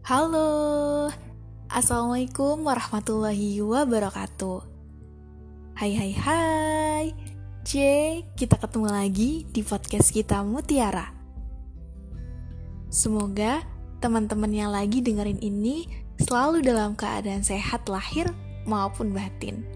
Halo, Assalamualaikum warahmatullahi wabarakatuh. Hai, kita ketemu lagi di podcast kita Mutiara. Semoga teman-teman yang lagi dengerin ini selalu dalam keadaan sehat lahir maupun batin.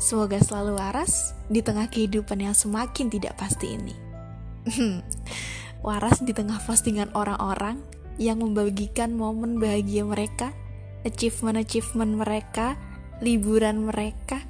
Semoga selalu waras di tengah kehidupan yang semakin tidak pasti ini. Waras di tengah postingan orang-orang yang membagikan momen bahagia mereka, achievement mereka, liburan mereka.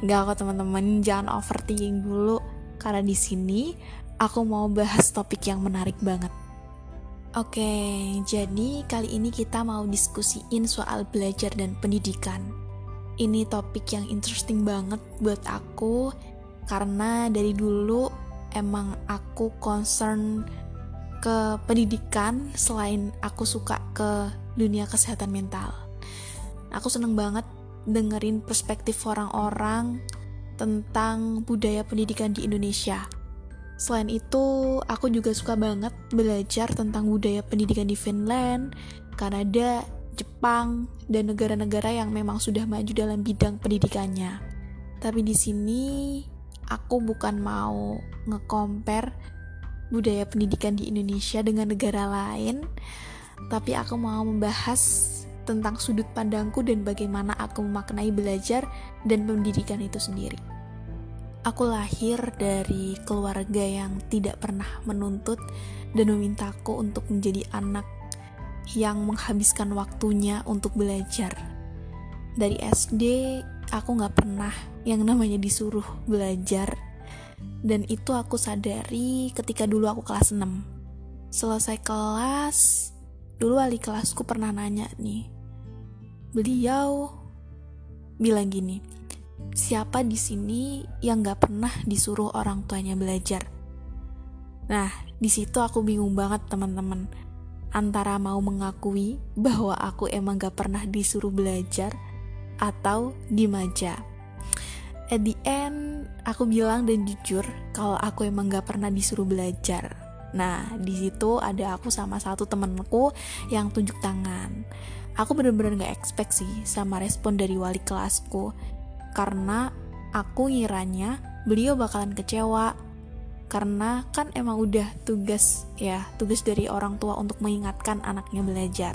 Nggak kok teman-teman, jangan overthinking dulu, karena di sini aku mau bahas topik yang menarik banget. Oke, jadi kali ini kita mau diskusiin soal belajar dan pendidikan. Ini topik yang interesting banget buat aku, karena dari dulu emang aku concern ke pendidikan, selain aku suka ke dunia kesehatan mental. Aku seneng banget dengerin perspektif orang-orang tentang budaya pendidikan di Indonesia. Selain itu, aku juga suka banget belajar tentang budaya pendidikan di Finland, Kanada, Jepang, dan negara-negara yang memang sudah maju dalam bidang pendidikannya. Tapi di sini, aku bukan mau nge-compare budaya pendidikan di Indonesia dengan negara lain, tapi aku mau membahas tentang sudut pandangku dan bagaimana aku memaknai belajar dan pendidikan itu sendiri. Aku lahir dari keluarga yang tidak pernah menuntut dan memintaku untuk menjadi anak yang menghabiskan waktunya untuk belajar. Dari SD, aku gak pernah yang namanya disuruh belajar. Dan itu aku sadari ketika dulu aku kelas 6. Selesai kelas, dulu wali kelasku pernah nanya nih. Beliau bilang gini, siapa di sini yang gak pernah disuruh orang tuanya belajar? Nah, di situ aku bingung banget teman-teman. Antara mau mengakui bahwa aku emang gak pernah disuruh belajar atau dimaja. At the end, aku bilang dan jujur kalau aku emang gak pernah disuruh belajar. Nah, di situ ada aku sama satu temanku yang tunjuk tangan. Aku bener-bener gak expect sih sama respon dari wali kelasku, karena aku ngiranya beliau bakalan kecewa, karena kan emang udah tugas dari orang tua untuk mengingatkan anaknya belajar.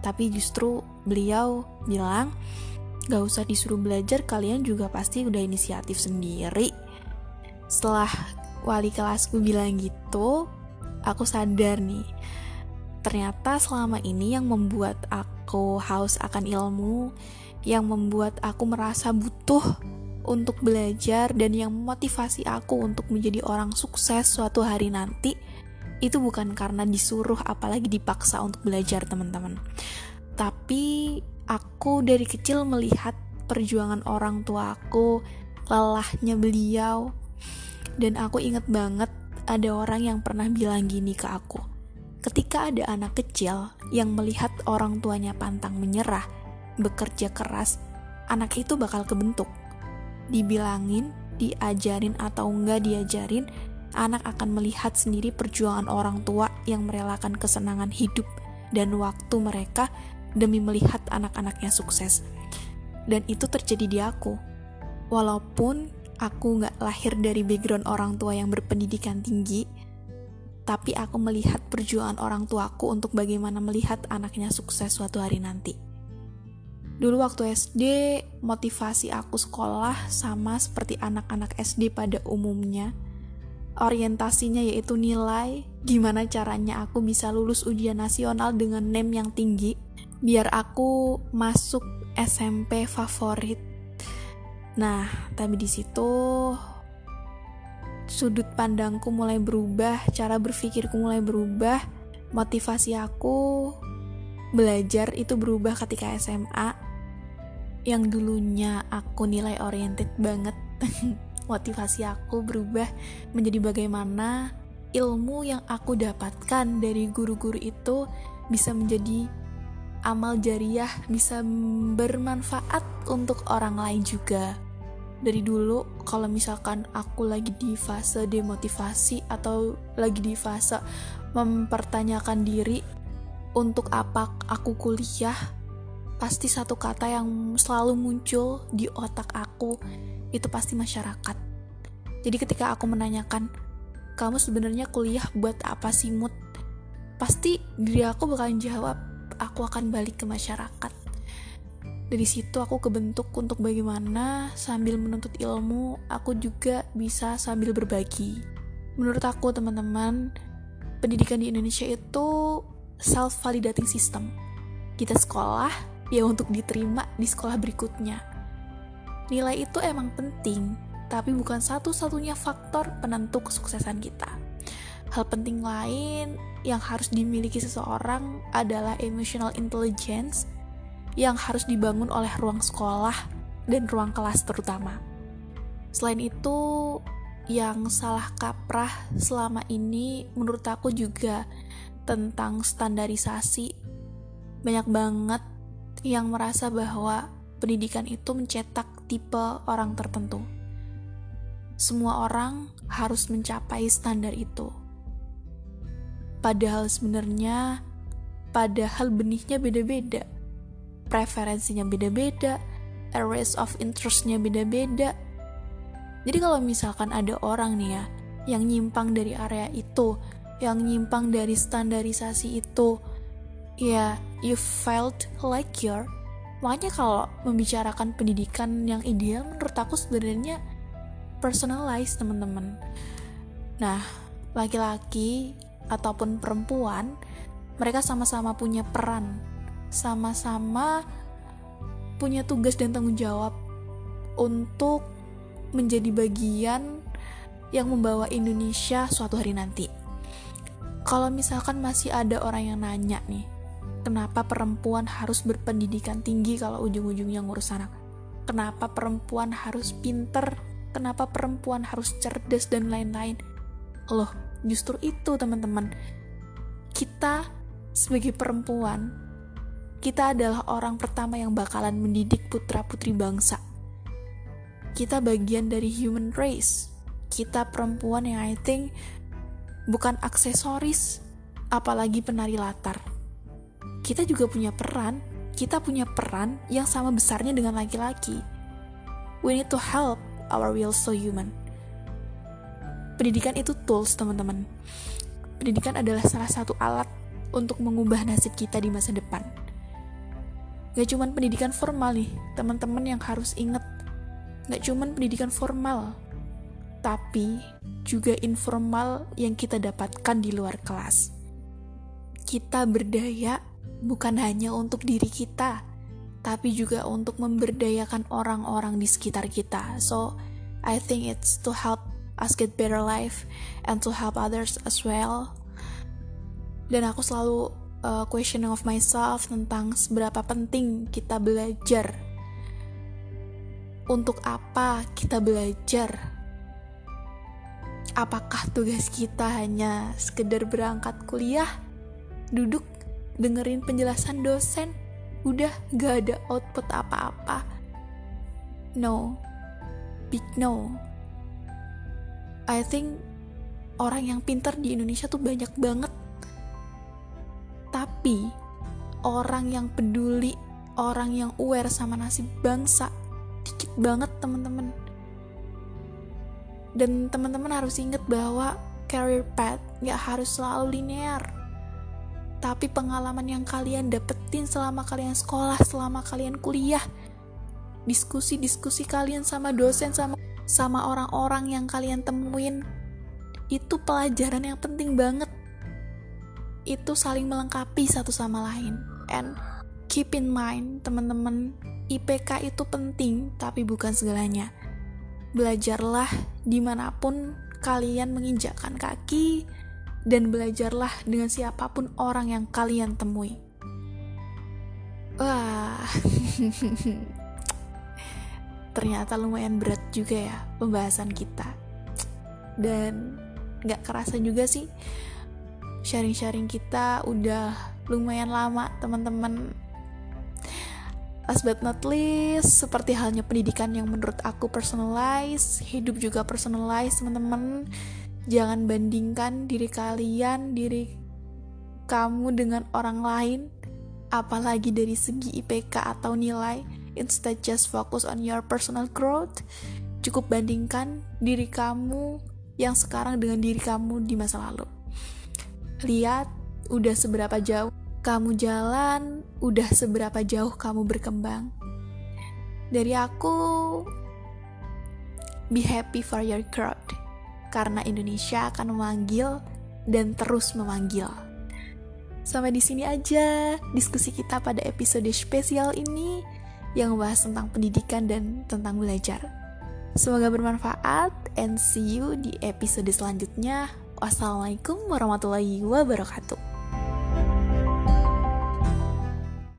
Tapi justru beliau bilang, gak usah disuruh belajar, kalian juga pasti udah inisiatif sendiri. Setelah wali kelasku bilang gitu, aku sadar nih, ternyata selama ini yang membuat aku haus akan ilmu, yang membuat aku merasa butuh untuk belajar, dan yang memotivasi aku untuk menjadi orang sukses suatu hari nanti, itu bukan karena disuruh apalagi dipaksa untuk belajar teman-teman. Tapi aku dari kecil melihat perjuangan orang tua aku, lelahnya beliau. Dan aku inget banget ada orang yang pernah bilang gini ke aku, ketika ada anak kecil yang melihat orang tuanya pantang menyerah, bekerja keras, anak itu bakal kebentuk. Dibilangin, diajarin atau enggak diajarin, anak akan melihat sendiri perjuangan orang tua yang merelakan kesenangan hidup dan waktu mereka demi melihat anak-anaknya sukses. Dan itu terjadi di aku. Walaupun aku gak lahir dari background orang tua yang berpendidikan tinggi, tapi aku melihat perjuangan orang tuaku untuk bagaimana melihat anaknya sukses suatu hari nanti. Dulu waktu SD, motivasi aku sekolah sama seperti anak-anak SD pada umumnya. Orientasinya yaitu nilai, gimana caranya aku bisa lulus ujian nasional dengan NEM yang tinggi, biar aku masuk SMP favorit. Nah, tapi di situ sudut pandangku mulai berubah, cara berpikirku mulai berubah, motivasi aku belajar itu berubah ketika SMA. Yang dulunya aku nilai oriented banget, motivasi aku berubah menjadi bagaimana ilmu yang aku dapatkan dari guru-guru itu bisa menjadi amal jariah, bisa bermanfaat untuk orang lain juga. dari dulu kalau misalkan aku lagi di fase demotivasi atau lagi di fase mempertanyakan diri untuk apa aku kuliah, pasti satu kata yang selalu muncul di otak aku itu pasti masyarakat. Jadi ketika aku menanyakan, kamu sebenarnya kuliah buat apa sih, Mut? Pasti diri aku bakalan jawab, aku akan balik ke masyarakat. Dari situ aku kebentuk untuk bagaimana sambil menuntut ilmu, aku juga bisa sambil berbagi. Menurut aku teman-teman, pendidikan di Indonesia itu self-validating system. Kita sekolah, ya untuk diterima di sekolah berikutnya. Nilai itu emang penting, tapi bukan satu-satunya faktor penentu kesuksesan kita. Hal penting lain yang harus dimiliki seseorang adalah emotional intelligence, yang harus dibangun oleh ruang sekolah dan ruang kelas terutama. Selain itu, yang salah kaprah selama ini menurut aku juga tentang standarisasi. Banyak banget yang merasa bahwa pendidikan itu mencetak tipe orang tertentu. Semua orang harus mencapai standar itu. Padahal sebenarnya, benihnya beda-beda. Preferensinya beda-beda, areas of interest-nya beda-beda. Jadi kalau misalkan ada orang nih ya, yang nyimpang dari area itu, yang nyimpang dari standarisasi itu, ya you failed like your. Makanya kalau membicarakan pendidikan yang ideal, menurut aku sebenarnya personalized, teman-teman. Nah, laki-laki ataupun perempuan, mereka sama-sama punya peran, sama-sama punya tugas dan tanggung jawab untuk menjadi bagian yang membawa Indonesia suatu hari nanti. Kalau misalkan masih ada orang yang nanya nih, kenapa perempuan harus berpendidikan tinggi kalau ujung-ujungnya ngurus anak? Kenapa perempuan harus pinter? Kenapa perempuan harus cerdas dan lain-lain? Loh, justru itu teman-teman. Kita sebagai perempuan, kita adalah orang pertama yang bakalan mendidik putra-putri bangsa. Kita bagian dari human race. Kita perempuan yang I think bukan aksesoris, apalagi penari latar. Kita juga punya peran. Kita punya peran yang sama besarnya dengan laki-laki. We need to help our will so human. Pendidikan itu tools, teman-teman. Pendidikan adalah salah satu alat untuk mengubah nasib kita di masa depan. Gak cuman pendidikan formal nih, teman-teman yang harus inget. Gak cuman pendidikan formal, tapi juga informal yang kita dapatkan di luar kelas. Kita berdaya bukan hanya untuk diri kita, tapi juga untuk memberdayakan orang-orang di sekitar kita. So, I think it's to help us get better life and to help others as well. Dan aku selalu questioning of myself tentang seberapa penting kita belajar, untuk apa kita belajar, apakah tugas kita hanya sekedar berangkat kuliah, duduk dengerin penjelasan dosen, udah gak ada output apa-apa. No, big no. I think orang yang pintar di Indonesia tuh banyak banget, tapi orang yang peduli, orang yang aware sama nasib bangsa dikit banget, teman-teman. Dan teman-teman harus ingat bahwa career path gak harus selalu linear, tapi pengalaman yang kalian dapetin selama kalian sekolah, selama kalian kuliah, diskusi-diskusi kalian sama dosen, sama orang-orang yang kalian temuin, itu pelajaran yang penting banget. Itu saling melengkapi satu sama lain. And keep in mind, teman-teman, IPK itu penting, tapi bukan segalanya. Belajarlah dimanapun kalian menginjakkan kaki, dan belajarlah dengan siapapun orang yang kalian temui. Wah, ternyata lumayan berat juga ya pembahasan kita. Dan gak kerasa juga sih, sharing-sharing kita udah lumayan lama, teman-teman. Last but not least, seperti halnya pendidikan yang menurut aku personalized, hidup juga personalized, teman-teman. Jangan bandingkan diri kamu dengan orang lain, apalagi dari segi IPK atau nilai. Instead just focus on your personal growth. Cukup bandingkan diri kamu yang sekarang dengan diri kamu di masa lalu. Lihat udah seberapa jauh kamu jalan, udah seberapa jauh kamu berkembang. Dari aku, be happy for your crowd, karena Indonesia akan memanggil dan terus memanggil. Sampai di sini aja diskusi kita pada episode spesial ini yang membahas tentang pendidikan dan tentang belajar. Semoga bermanfaat and see you di episode selanjutnya. Wassalamualaikum warahmatullahi wabarakatuh.